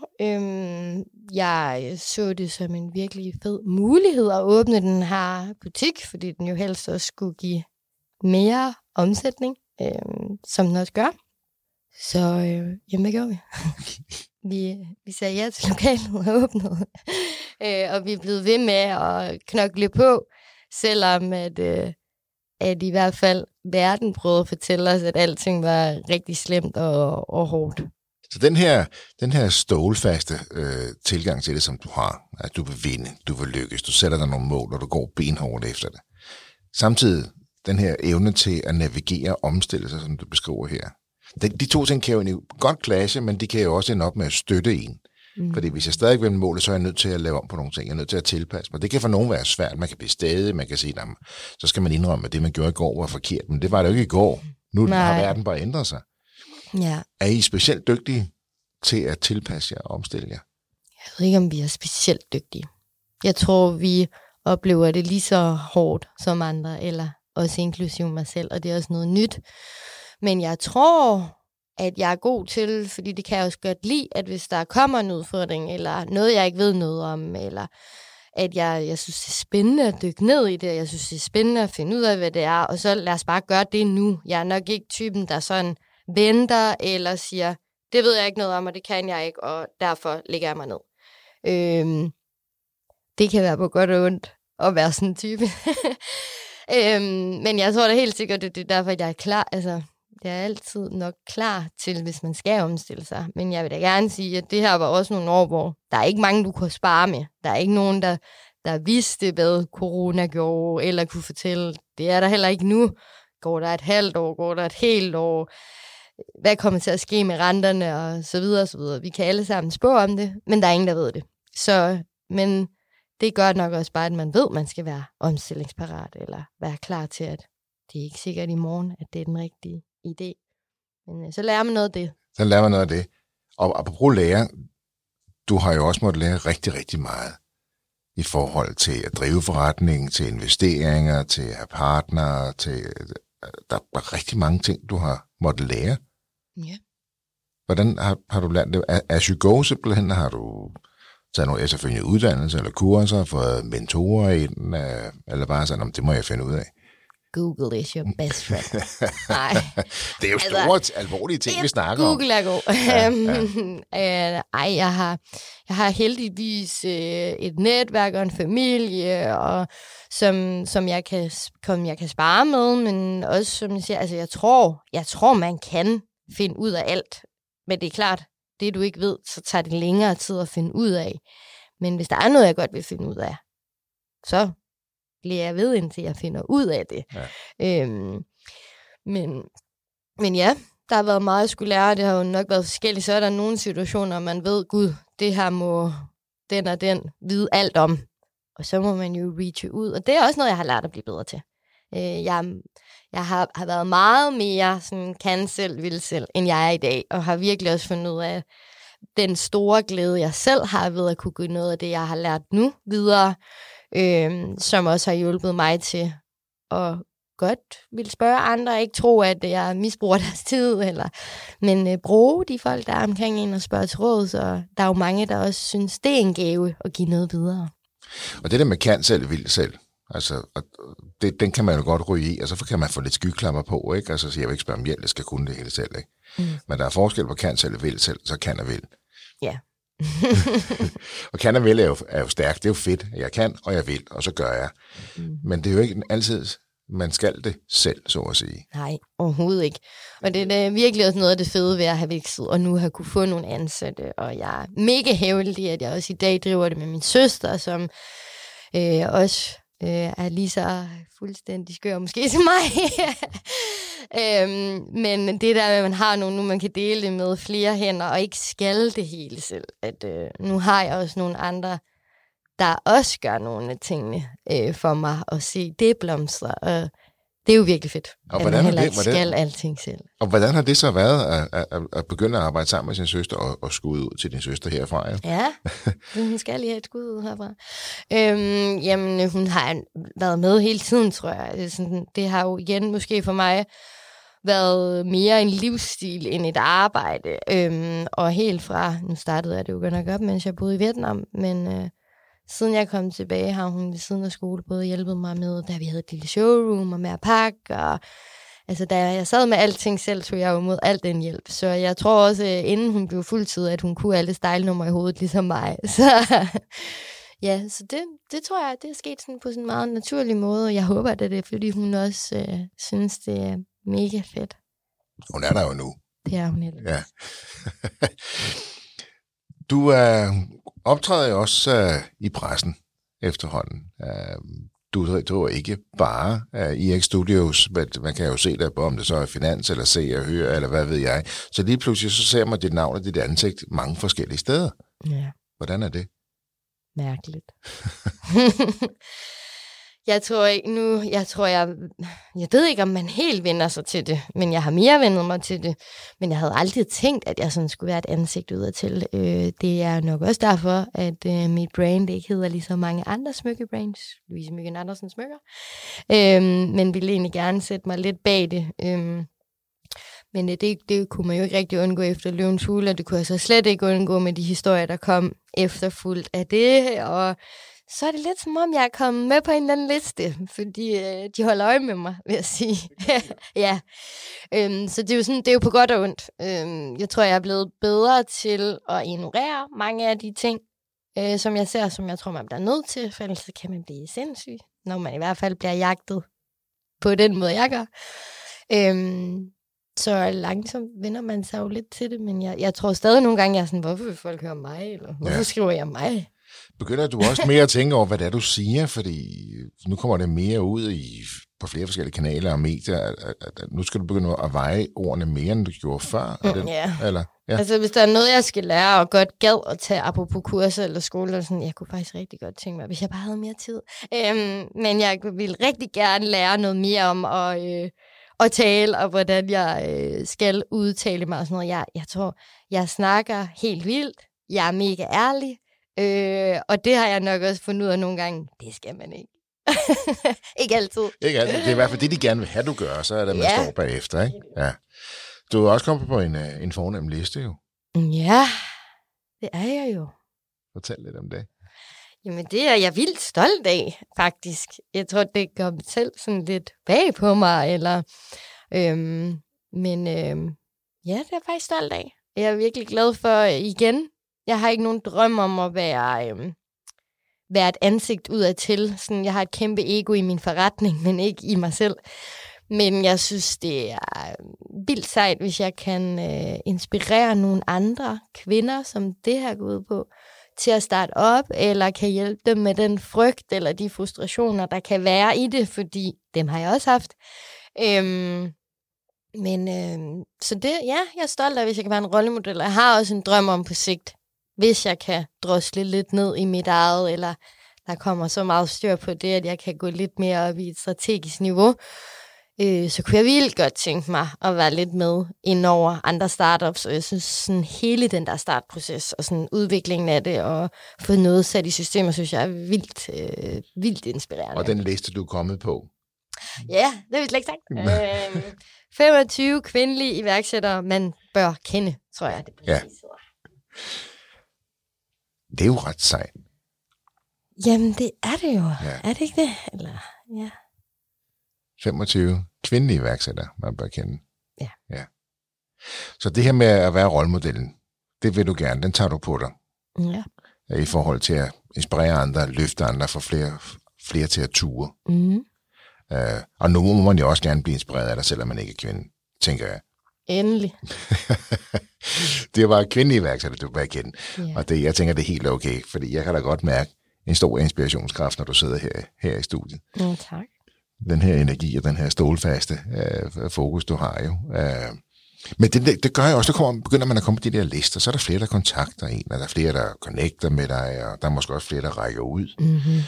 Jeg så det som en virkelig fed mulighed at åbne den her butik, fordi den jo helst også skulle give mere omsætning, som den også gør. Så hvad gjorde vi? Vi sagde ja til lokalet og åbnede. Og vi er blevet ved med at knokle på, selvom at i hvert fald verden prøvede at fortælle os, at alting var rigtig slemt og hårdt. Så den her stålfaste tilgang til det, som du har, at du vil vinde, du vil lykkes, du sætter dig nogle mål, og du går benhårdt efter det. Samtidig den her evne til at navigere og omstille sig, som du beskriver her. De to ting kan jo egentlig godt clashe, men de kan jo også ende op med at støtte en. Mm. Fordi hvis jeg stadig vil måle, så er jeg nødt til at lave om på nogle ting. Jeg er nødt til at tilpasse mig. Det kan for nogen være svært. Man kan blive stadig. Man kan sige, at så skal man indrømme, at det, man gjorde i går, var forkert. Men det var det jo ikke i går. Nu har verden bare ændret sig. Ja. Er I specielt dygtige til at tilpasse jer og omstille jer? Jeg ved ikke, om vi er specielt dygtige. Jeg tror, vi oplever det lige så hårdt som andre, eller også inklusive mig selv. Og det er også noget nyt. Men jeg tror... at jeg er god til, fordi det kan jeg også godt lide, at hvis der kommer en udfordring, eller noget, jeg ikke ved noget om, eller at jeg synes, det er spændende at dykke ned i det, jeg synes, det er spændende at finde ud af, hvad det er, og så lad os bare gøre det nu. Jeg er nok ikke typen, der sådan venter, eller siger, det ved jeg ikke noget om, og det kan jeg ikke, og derfor lægger jeg mig ned. Det kan være på godt og ondt at være sådan en type. Men jeg tror da helt sikkert, det er derfor, at jeg er klar, altså... Jeg er altid nok klar til, hvis man skal omstille sig. Men jeg vil da gerne sige, at det her var også nogle år, hvor der er ikke mange, du kunne spare med. Der er ikke nogen, der vidste, hvad corona gjorde, eller kunne fortælle. Det er der heller ikke nu. Går der et halvt år? Går der et helt år? Hvad kommer til at ske med renterne? Og så videre, og så videre. Vi kan alle sammen spå om det, men der er ingen, der ved det. Så, men det er godt nok også bare, at man ved, at man skal være omstillingsparat, eller være klar til, at det er ikke sikkert i morgen, at det er den rigtige idé. Men så lærer man noget af det. Og apropos lære, du har jo også måttet lære rigtig, rigtig meget i forhold til at drive forretningen, til investeringer, til at have partnere, til... Der er rigtig mange ting, du har måttet lære. Ja. Hvordan har du lært det? As you go, simpelthen, har du taget nogle efterfølgende uddannelser eller kurser, fået mentorer ind, eller bare sådan, om det må jeg finde ud af. Google is your best friend. Nej. Det er jo store, alvorlige ting, vi snakker Google om. Google er god. Ja. Ej, jeg har heldigvis et netværk og en familie, og som jeg kan spare med, men også, som jeg siger, altså jeg tror, man kan finde ud af alt. Men det er klart, det du ikke ved, så tager det længere tid at finde ud af. Men hvis der er noget, jeg godt vil finde ud af, så bliver jeg ved, indtil jeg finder ud af det. Ja. Men ja, der har været meget, jeg skulle lære, det har jo nok været forskelligt. Så er der nogle situationer, man ved, gud, det her må den og den vide alt om. Og så må man jo reache ud. Og det er også noget, jeg har lært at blive bedre til. Jeg har været meget mere sådan, kan selv, vil selv, end jeg er i dag. Og har virkelig også fundet ud af den store glæde, jeg selv har ved at kunne gøre noget af det, jeg har lært nu videre. Som også har hjulpet mig til at godt vil spørge andre. Ikke tro, at jeg misbruger deres tid. Men bruge de folk, der er omkring en og spørge til råd. Så der er jo mange, der også synes, det er en gave at give noget videre. Og det der med kan selv, vil selv, altså, og det, den kan man jo godt ryge i, og så kan man få lidt skyklapper på, ikke? Altså, så jeg vil ikke spørge om hjælp, jeg skal kunne det hele selv, ikke? Mm. Men der er forskel på kan selv, vil selv, så kan og vil. Ja. Og kan og vil er jo stærkt, det er jo fedt, jeg kan, og jeg vil, og så gør jeg. Mm. Men det er jo ikke altid, man skal det selv, så at sige. Nej, overhovedet ikke. Og det er virkelig også noget af det fede ved at have vækstet, og nu har kunne få nogle ansatte, og jeg er mega heldig, at jeg også i dag driver det med min søster, som også er lige så fuldstændig skør, måske som mig. Men det der med, at man har nogle, nu man kan dele det med flere hænder, og ikke skal det hele selv. At, nu har jeg også nogle andre, der også gør nogle af tingene for mig, og se det blomster, og det er jo virkelig fedt, og at man heller ikke skal alting selv. Og hvordan har det så været at begynde at arbejde sammen med sin søster, og skudde ud til din søster herfra? Jo? Ja, hun skal lige have et skud ud herfra. Jamen, hun har været med hele tiden, tror jeg. Det har jo igen måske for mig været mere en livsstil end et arbejde. Og helt fra, nu startede jeg det jo godt nok op, mens jeg boede i Vietnam, men... Siden jeg kom tilbage, har hun ved siden af skole både hjulpet mig med, da vi havde et lille showroom og med at pakke. Og, altså, da jeg sad med alting selv, tog jeg jo mod alt den hjælp. Så jeg tror også, inden hun blev fuldtid, at hun kunne alle stejlenummer i hovedet, ligesom mig. Så ja, så det tror jeg, det er sket sådan på sådan en meget naturlig måde. Og jeg håber, at det er, fordi hun også synes, det er mega fedt. Hun er der jo nu. Det er hun helt. Ja. Du optræder jo også i pressen efterhånden. Du er ikke bare IX Studios, men man kan jo se der på, om det så er finans, eller se og høre, eller hvad ved jeg. Så lige pludselig så ser man dit navn og dit ansigt mange forskellige steder. Ja. Hvordan er det? Mærkeligt. Jeg ved ikke, om man helt vender sig til det, men jeg har mere vendet mig til det. Men jeg havde aldrig tænkt, at jeg sådan skulle være et ansigt udadtil. Det er nok også derfor, at mit brand ikke hedder lige så mange andre smykkebrands. Louise Mygind Andersen smykker. Men ville egentlig gerne sætte mig lidt bag det. Men det kunne man jo ikke rigtig undgå efter Løvens Hule, og det kunne jeg så slet ikke undgå med de historier, der kom efterfuldt af det, og... Så er det lidt som om, jeg er kommet med på en eller anden liste, fordi de holder øje med mig, vil jeg sige. Ja. Så det er jo sådan, det er jo på godt og ondt. Jeg tror, jeg er blevet bedre til at ignorere mange af de ting, som jeg ser, som jeg tror, man bliver nødt til, for ellers kan man blive sindssyg, når man i hvert fald bliver jagtet på den måde, jeg gør. Så langsomt vender man sig jo lidt til det, men jeg tror stadig nogle gange, jeg er sådan, hvorfor vil folk høre mig, eller hvorfor skriver jeg mig? Begynder du også mere at tænke over, hvad det er, du siger? Fordi nu kommer det mere ud i på flere forskellige kanaler og medier, at nu skal du begynde at veje ordene mere, end du gjorde før? Er det, eller? Ja. Altså, hvis der er noget, jeg skal lære og godt gad at tage apropos kurser eller skole, eller sådan, jeg kunne faktisk rigtig godt tænke mig, hvis jeg bare havde mere tid. Men jeg ville rigtig gerne lære noget mere om at tale, og hvordan jeg skal udtale mig og sådan noget. Jeg tror, jeg snakker helt vildt. Jeg er mega ærlig. Og det har jeg nok også fundet ud af nogle gange. Det skal man ikke. Ikke altid. Det er i hvert fald det, de gerne vil have, du gør, så er det, man står bagefter, ikke? Ja. Du er også kommet på en fornem liste, jo. Ja, det er jeg jo. Fortæl lidt om det. Jamen, det er jeg vildt stolt af, faktisk. Jeg tror, det kom selv sådan lidt bag på mig, eller... ja, det er jeg faktisk stolt af. Jeg er virkelig glad for, igen, jeg har ikke nogen drøm om at være et ansigt udadtil. Sådan, jeg har et kæmpe ego i min forretning, men ikke i mig selv. Men jeg synes, det er vildt sejt, hvis jeg kan inspirere nogle andre kvinder, som det her går ud på, til at starte op, eller kan hjælpe dem med den frygt eller de frustrationer, der kan være i det, fordi dem har jeg også haft. Så det, ja, jeg er stolt af, hvis jeg kan være en rollemodel, og jeg har også en drøm om på sigt, hvis jeg kan drosle lidt ned i mit eget, eller der kommer så meget styr på det, at jeg kan gå lidt mere op i et strategisk niveau, så kunne jeg vildt godt tænke mig at være lidt med ind over andre startups, og jeg synes sådan hele den der startproces, og sådan udviklingen af det, og få noget sat i systemer, synes jeg er vildt inspirerende. Og den liste, du er kommet på? Ja, det har vi slet ikke sagt. 25 kvindelige iværksættere, man bør kende, tror jeg. Det er jo ret sejt. Jamen, det er det jo. Ja. Er det ikke det? Eller, ja. 25 kvindelige iværksættere, man bør kende. Ja. Ja. Så det her med at være rollemodellen, det vil du gerne, den tager du på dig. Ja. I forhold til at inspirere andre, løfte andre, få flere til at ture. Mm. Og nu må man jo også gerne blive inspireret af dig, selvom man ikke er kvinde, tænker jeg. Endelig. Det var kvindelige iværksætter, du bør kende. Yeah. Og det, jeg tænker, det er helt okay, fordi jeg kan da godt mærke en stor inspirationskraft, når du sidder her i studiet. Ja, tak. Den her energi og den her stålfaste fokus, du har jo. Men det gør jo også, begynder man at komme på de der lister, så er der flere, der kontakter en, og der er flere, der connecter med dig, og der er måske også flere, der rækker ud. Mm-hmm.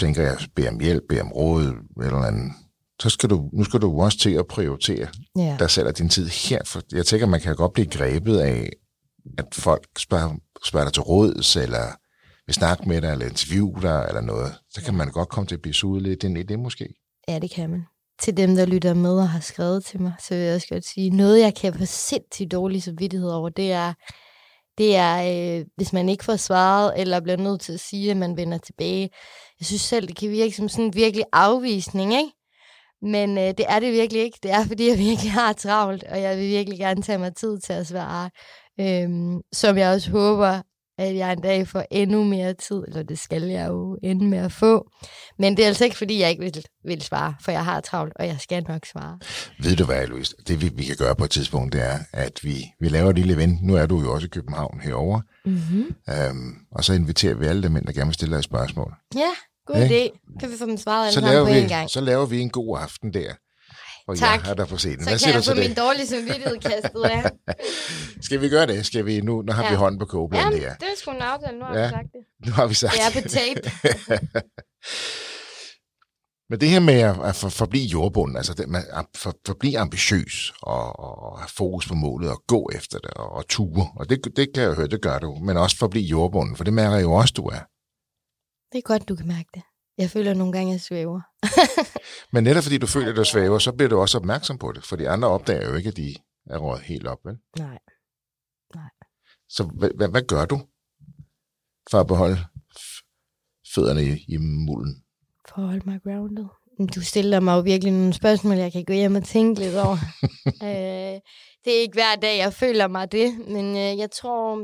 Tænker jeg, beder om hjælp, beder om råd, eller andet. Så skal du, nu skal du også til at prioritere dig selv og din tid her. For jeg tænker, man kan godt blive grebet af, at folk spørger dig til råds, eller vil snakke med dig, eller interviewe dig, eller noget. Så kan man godt komme til at blive suget lidt ind i det, måske. Ja, det kan man. Til dem, der lytter med og har skrevet til mig, så vil jeg også godt sige, noget jeg kan få sindssygt dårlig samvittighed over, det er, hvis man ikke får svaret, eller bliver nødt til at sige, at man vender tilbage. Jeg synes selv, det kan virke som sådan en virkelig afvisning, ikke? Men det er det virkelig ikke. Det er, fordi jeg virkelig har travlt, og jeg vil virkelig gerne tage mig tid til at svare. Som jeg også håber, at jeg en dag får endnu mere tid, eller det skal jeg jo ende med at få. Men det er altså ikke, fordi jeg ikke vil svare, for jeg har travlt, og jeg skal nok svare. Ved du hvad, Louise? Det vi kan gøre på et tidspunkt, det er, at vi laver et lille event. Nu er du jo også i København herovre. Mm-hmm. Og så inviterer vi alle dem ind, der gerne vil stille dig et spørgsmål. Ja. God idé. Kan vi få dem svaret alle sammen på en gang? Så laver vi en god aften der. Og tak. Jeg er der for sent. Så kan jeg få min dårlige samvittighed kastet af. Skal vi gøre det? Skal vi nu? Nu har vi hånden på kogepladen her. Ja, det er sgu en aftale. Nu har vi sagt det. Nu har vi sagt det. Det er på tape. Men det her med at forblive jordbunden, altså det, forblive ambitiøs og have fokus på målet og gå efter det og ture. Og det kan jeg høre, det gør du. Men også forblive jordbunden, for det mærker jo også, du er. Det er godt, du kan mærke det. Jeg føler nogle gange, jeg svæver. Men netop fordi du føler, at du svæver, så bliver du også opmærksom på det. For de andre opdager jo ikke, at de er røget helt op, vel? Nej. Så hvad gør du for at beholde fødderne i mulden? For at holde mig grounded. Du stiller mig jo virkelig nogle spørgsmål, jeg kan gå hjem og tænke lidt over. Det er ikke hver dag, jeg føler mig det. Men jeg tror...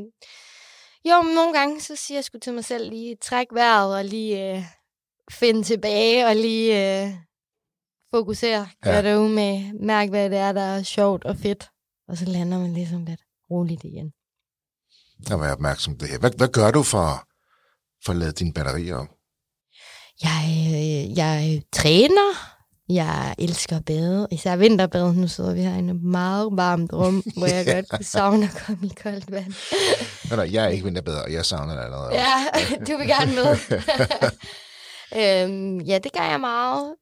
Jo, men nogle gange, så siger jeg sgu til mig selv lige, træk vejret og lige finde tilbage og lige fokusere. Gør det umage, mærk hvad det er, der er sjovt og fedt. Og så lander man ligesom lidt roligt igen. Der var jeg opmærksom på det her. Hvad gør du for at lade dine batterier op? Jeg træner Jeg elsker at bade, især vinterbade. Nu sidder vi her i et meget varmt rum, hvor jeg godt kunne savne at komme i koldt vand. Jeg er ikke vinterbader, og jeg savner det allerede. Ja, du vil gerne med. Ja, det gør jeg meget.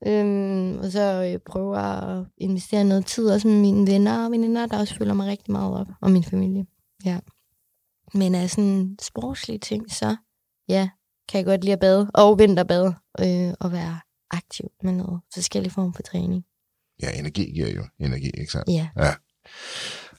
Og så prøver jeg at investere noget tid også med mine venner og veninder, der også følger mig rigtig meget op, og min familie. Ja. Men af sådan sportslige ting, så ja, kan jeg godt lide at bade og vinterbade og være aktiv med noget forskellige former for træning. Ja, energi giver jo energi, ikke sant? Ja. Ja.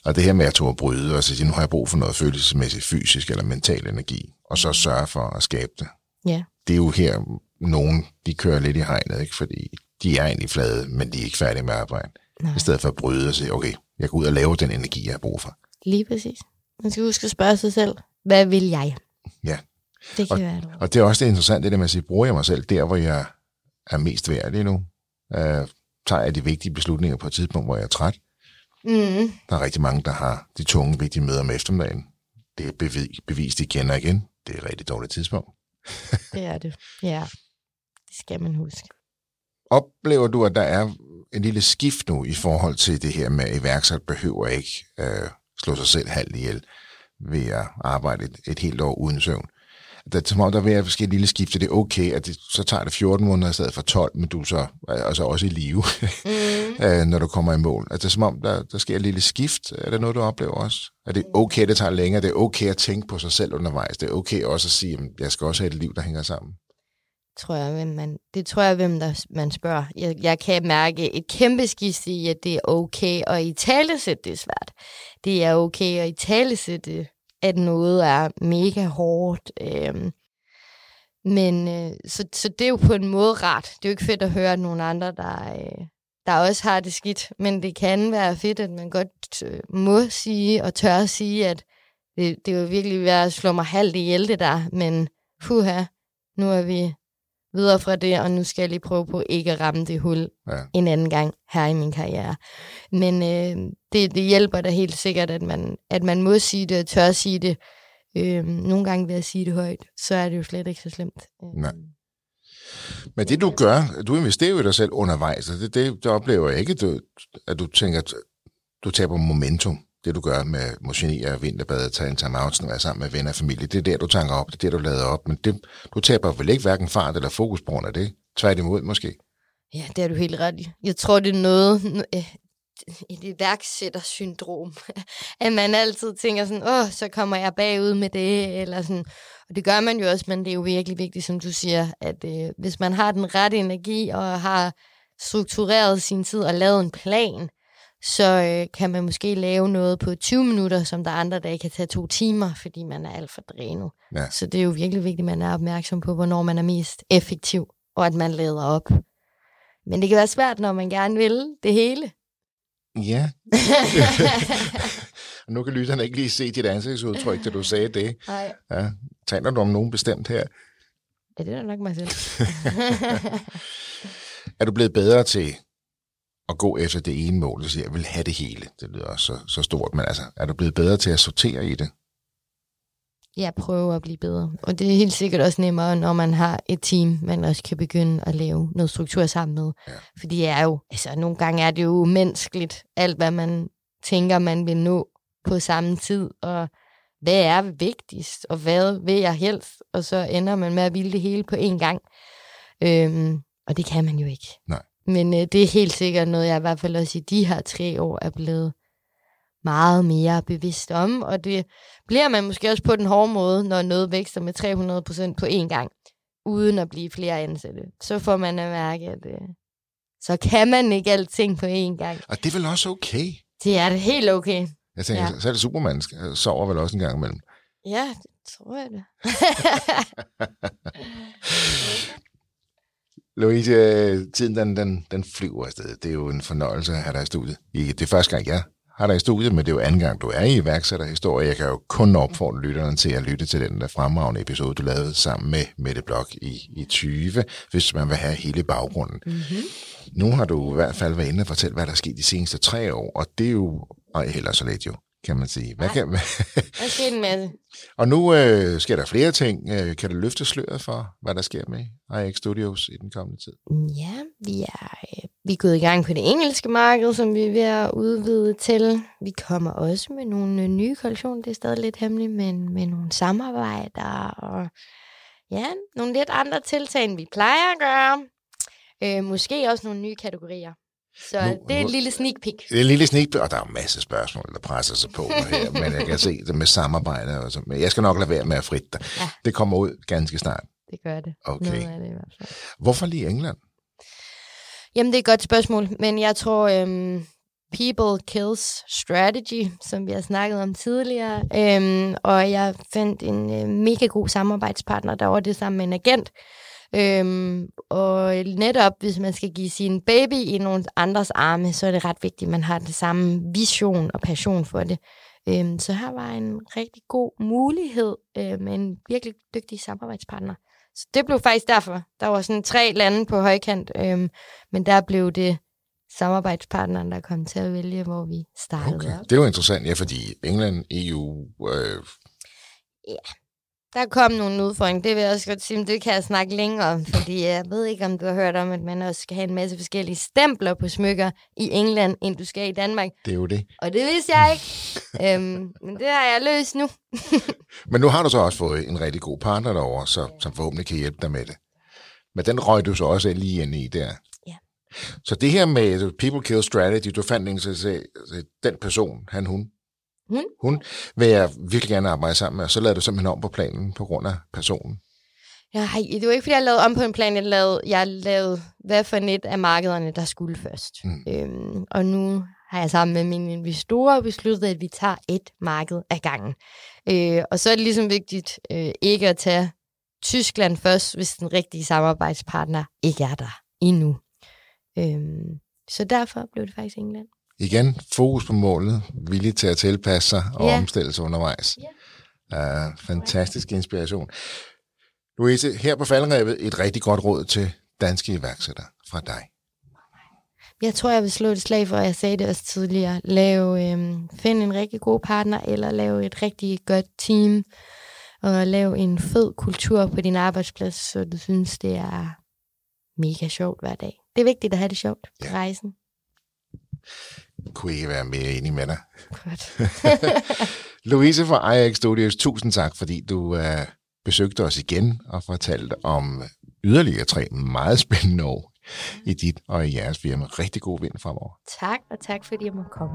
Og det her med at turde bryde og sige, nu har jeg brug for noget følelsesmæssigt, fysisk eller mental energi, og så sørge for at skabe det. Ja. Det er jo her, nogen de kører lidt i hegnet, ikke? Fordi de er egentlig flade, men de er ikke færdige med arbejde. Nej. I stedet for at bryde og sige, okay, jeg går ud og laver den energi, jeg har brug for. Lige præcis. Man skal huske at spørge sig selv, hvad vil jeg? Ja. Det kan være det. Og det er også det interessante, det der med at sige, bruger jeg mig selv der, hvor jeg er mest værd lige nu? Tager jeg de vigtige beslutninger på et tidspunkt, hvor jeg er træt? Mm. Der er rigtig mange, der har de tunge, vigtige møder om eftermiddagen. Det er bevist igen og igen. Det er et rigtig dårligt tidspunkt. Det er det, ja. Det skal man huske. Oplever du, at der er en lille skift nu i forhold til det her med, at iværksætter behøver ikke slå sig selv halvt ihjel ved at arbejde et helt år uden søvn? Der vil jeg ske et lille skift, så det er okay, at det, så tager det 14 måneder i stedet for 12, men du så altså også i live, når du kommer i mål. Altså, det er som om, der sker et lille skift. Er det noget, du oplever også? Er det okay, det tager længere? Det er okay at tænke på sig selv undervejs? Det er okay også at sige, at jeg skal også have et liv, der hænger sammen? Det tror jeg, hvem man spørger. Jeg kan mærke et kæmpe skift i, at det er okay at italesætte det svært. Det er okay at italesætte det, at noget er mega hårdt. Men det er jo på en måde rart. Det er jo ikke fedt at høre, at nogle andre, der også har det skidt. Men det kan være fedt, at man godt må sige og tør at sige, at det er jo virkelig ved at slå mig halvt ihjel det der. Men puha, nu er vi videre fra det, og nu skal jeg lige prøve på ikke at ramme det hul en anden gang her i min karriere. Men det hjælper da helt sikkert, at man må sige det og tør sige det. Nogle gange ved at sige det højt, så er det jo slet ikke så slemt. Nej. Men det du gør, du investerer jo i dig selv undervejs, og det oplever jeg ikke, at du tænker, at du taber momentum. Det du gør med motionere, vinterbade, tage en time-out, være sammen med venner og familie, det er der, du tanker op, det er der, du lader op, men du taber vel ikke hverken fart eller fokus på grund af det? Tværtimod måske? Ja, det er du helt ret i. Jeg tror, det er noget, et iværksættersyndrom, at man altid tænker sådan, så kommer jeg bagud med det, eller sådan. Og det gør man jo også, men det er jo virkelig vigtigt, som du siger, at hvis man har den rette energi, og har struktureret sin tid og lavet en plan, så kan man måske lave noget på 20 minutter, som der andre dage kan tage 2 timer, fordi man er alt for drænet. Ja. Så det er jo virkelig vigtigt, at man er opmærksom på, hvornår man er mest effektiv, og at man lader op. Men det kan være svært, når man gerne vil det hele. Ja. Nu kan lytterne ikke lige se dit ansigtsudtryk, da du sagde det. Nej. Ja. Taler du om nogen bestemt her? Ja, det er nok mig selv. Er du blevet bedre til og gå efter det ene mål, så siger jeg, vil have det hele. Det lyder også så stort, men altså, er du blevet bedre til at sortere i det? Jeg prøver at blive bedre, og det er helt sikkert også nemmere, når man har et team, man også kan begynde at lave noget struktur sammen med. Ja. Fordi er jo, altså nogle gange er det jo menneskeligt, alt hvad man tænker, man vil nå på samme tid, og hvad er vigtigst, og hvad vil jeg helst, og så ender man med at ville det hele på én gang. Og det kan man jo ikke. Nej. Men det er helt sikkert noget, jeg i hvert fald også i de her 3 år er blevet meget mere bevidst om. Og det bliver man måske også på den hårde måde, når noget vækster med 300% på én gang, uden at blive flere ansatte. Så får man at mærke, at så kan man ikke alting på én gang. Og det er vel også okay? Det er det helt okay. Jeg tænker, ja. Så er det Superman, der sover vel også en gang imellem? Ja, det tror jeg da. Louise, tiden den flyver afsted. Det er jo en fornøjelse at have dig i studiet. Det er første gang, jeg har dig i studiet, men det er jo anden gang, du er i iværksætterhistorie. Jeg kan jo kun opfordre lytterne til at lytte til den der fremragende episode, du lavede sammen med Mette Bloch i 20, hvis man vil have hele baggrunden. Mm-hmm. Nu har du i hvert fald været inde og fortælle, hvad der er sket de seneste 3 år, og det er jo, eller så lidt jo, kan man sige. Der sker en masse. Og nu sker der flere ting. Kan du løfte sløret for, hvad der sker med IX Studios i den kommende tid? Ja, vi er gået i gang på det engelske marked, som vi er ved at udvide til. Vi kommer også med nogle nye kollektioner. Det er stadig lidt hemmeligt, men med nogle samarbejder og nogle lidt andre tiltag, end vi plejer at gøre. Måske også nogle nye kategorier. Så nu, det er et lille sneak peek. Det er et lille sneak peek, og der er en masse spørgsmål, der presser sig på her, men jeg kan se det med samarbejde og så. Men jeg skal nok lade være med at fritte dig. Ja. Det kommer ud ganske snart. Det gør det. Okay. Noget af det i hvert fald. Hvorfor lige England? Jamen, det er et godt spørgsmål, men jeg tror, people kills strategy, som vi har snakket om tidligere, og jeg fandt en mega god samarbejdspartner, der var det sammen med en agent. Og netop hvis man skal give sin baby i nogle andres arme, så er det ret vigtigt, at man har den samme vision og passion for det. Så her var en rigtig god mulighed med en virkelig dygtig samarbejdspartner. Så det blev faktisk derfor. Der var sådan 3 lande på højkant, men der blev det samarbejdspartneren, der kom til at vælge, hvor vi startede. Okay. Det var interessant, fordi England, EU... Der kom nogle udfordringer, det vil jeg også godt sige, men det kan jeg snakke længere om, fordi jeg ved ikke, om du har hørt om, at man også skal have en masse forskellige stempler på smykker i England, end du skal i Danmark. Det er jo det. Og det vidste jeg ikke, men det har jeg løst nu. Men nu har du så også fået en rigtig god partner derovre, som forhåbentlig kan hjælpe dig med det. Men den røg du så også lige ind i der. Ja. Så det her med people kill strategy, du fandt en til den person, han, hun. Hun vil jeg virkelig gerne arbejde sammen med, og så lavede du simpelthen om på planen på grund af personen. Nej, det var ikke, fordi jeg lavede om på en plan. Jeg lavede hvad for net af markederne, der skulle først. Og nu har jeg sammen med mine investorer besluttet, at vi tager et marked ad gangen. Og så er det ligesom vigtigt ikke at tage Tyskland først, hvis den rigtige samarbejdspartner ikke er der endnu. Så derfor blev det faktisk England. Igen, fokus på målet, villig til at tilpasse sig og omstille sig undervejs. Fantastisk inspiration. Louise, her på Falderæbet, et rigtig godt råd til danske iværksættere fra dig. Jeg tror, jeg vil slå et slag for, og jeg sagde det også tidligere. Find en rigtig god partner, eller lav et rigtig godt team, og lav en fed kultur på din arbejdsplads, så du synes, det er mega sjovt hver dag. Det er vigtigt at have det sjovt på rejsen. Kunne ikke være mere enig med dig. Louise fra IX Studios, tusind tak, fordi du besøgte os igen og fortalte om yderligere 3 meget spændende år i dit og i jeres firma. Rigtig god vind fremover. Tak, og tak fordi jeg måtte komme.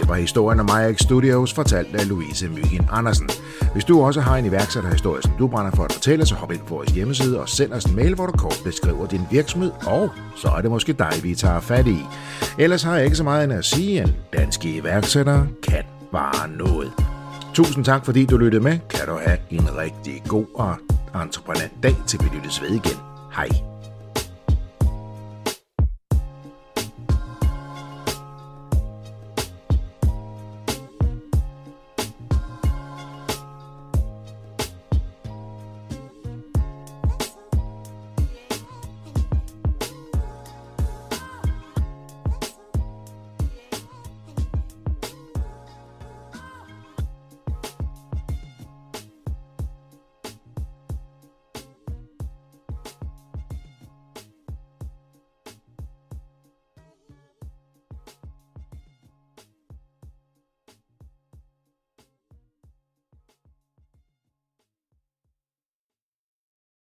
Det var historien om IX Studios, fortalt af Louise Mygind Andersen. Hvis du også har en iværksætterhistorie, som du brænder for at fortælle, så hop ind på vores hjemmeside og send os en mail, hvor du kort beskriver din virksomhed, og så er det måske dig, vi tager fat i. Ellers har jeg ikke så meget end at sige, at danske iværksættere kan bare noget. Tusind tak, fordi du lyttede med. Kan du have en rigtig god og entreprenant dag, til vi lyttes ved igen. Hej.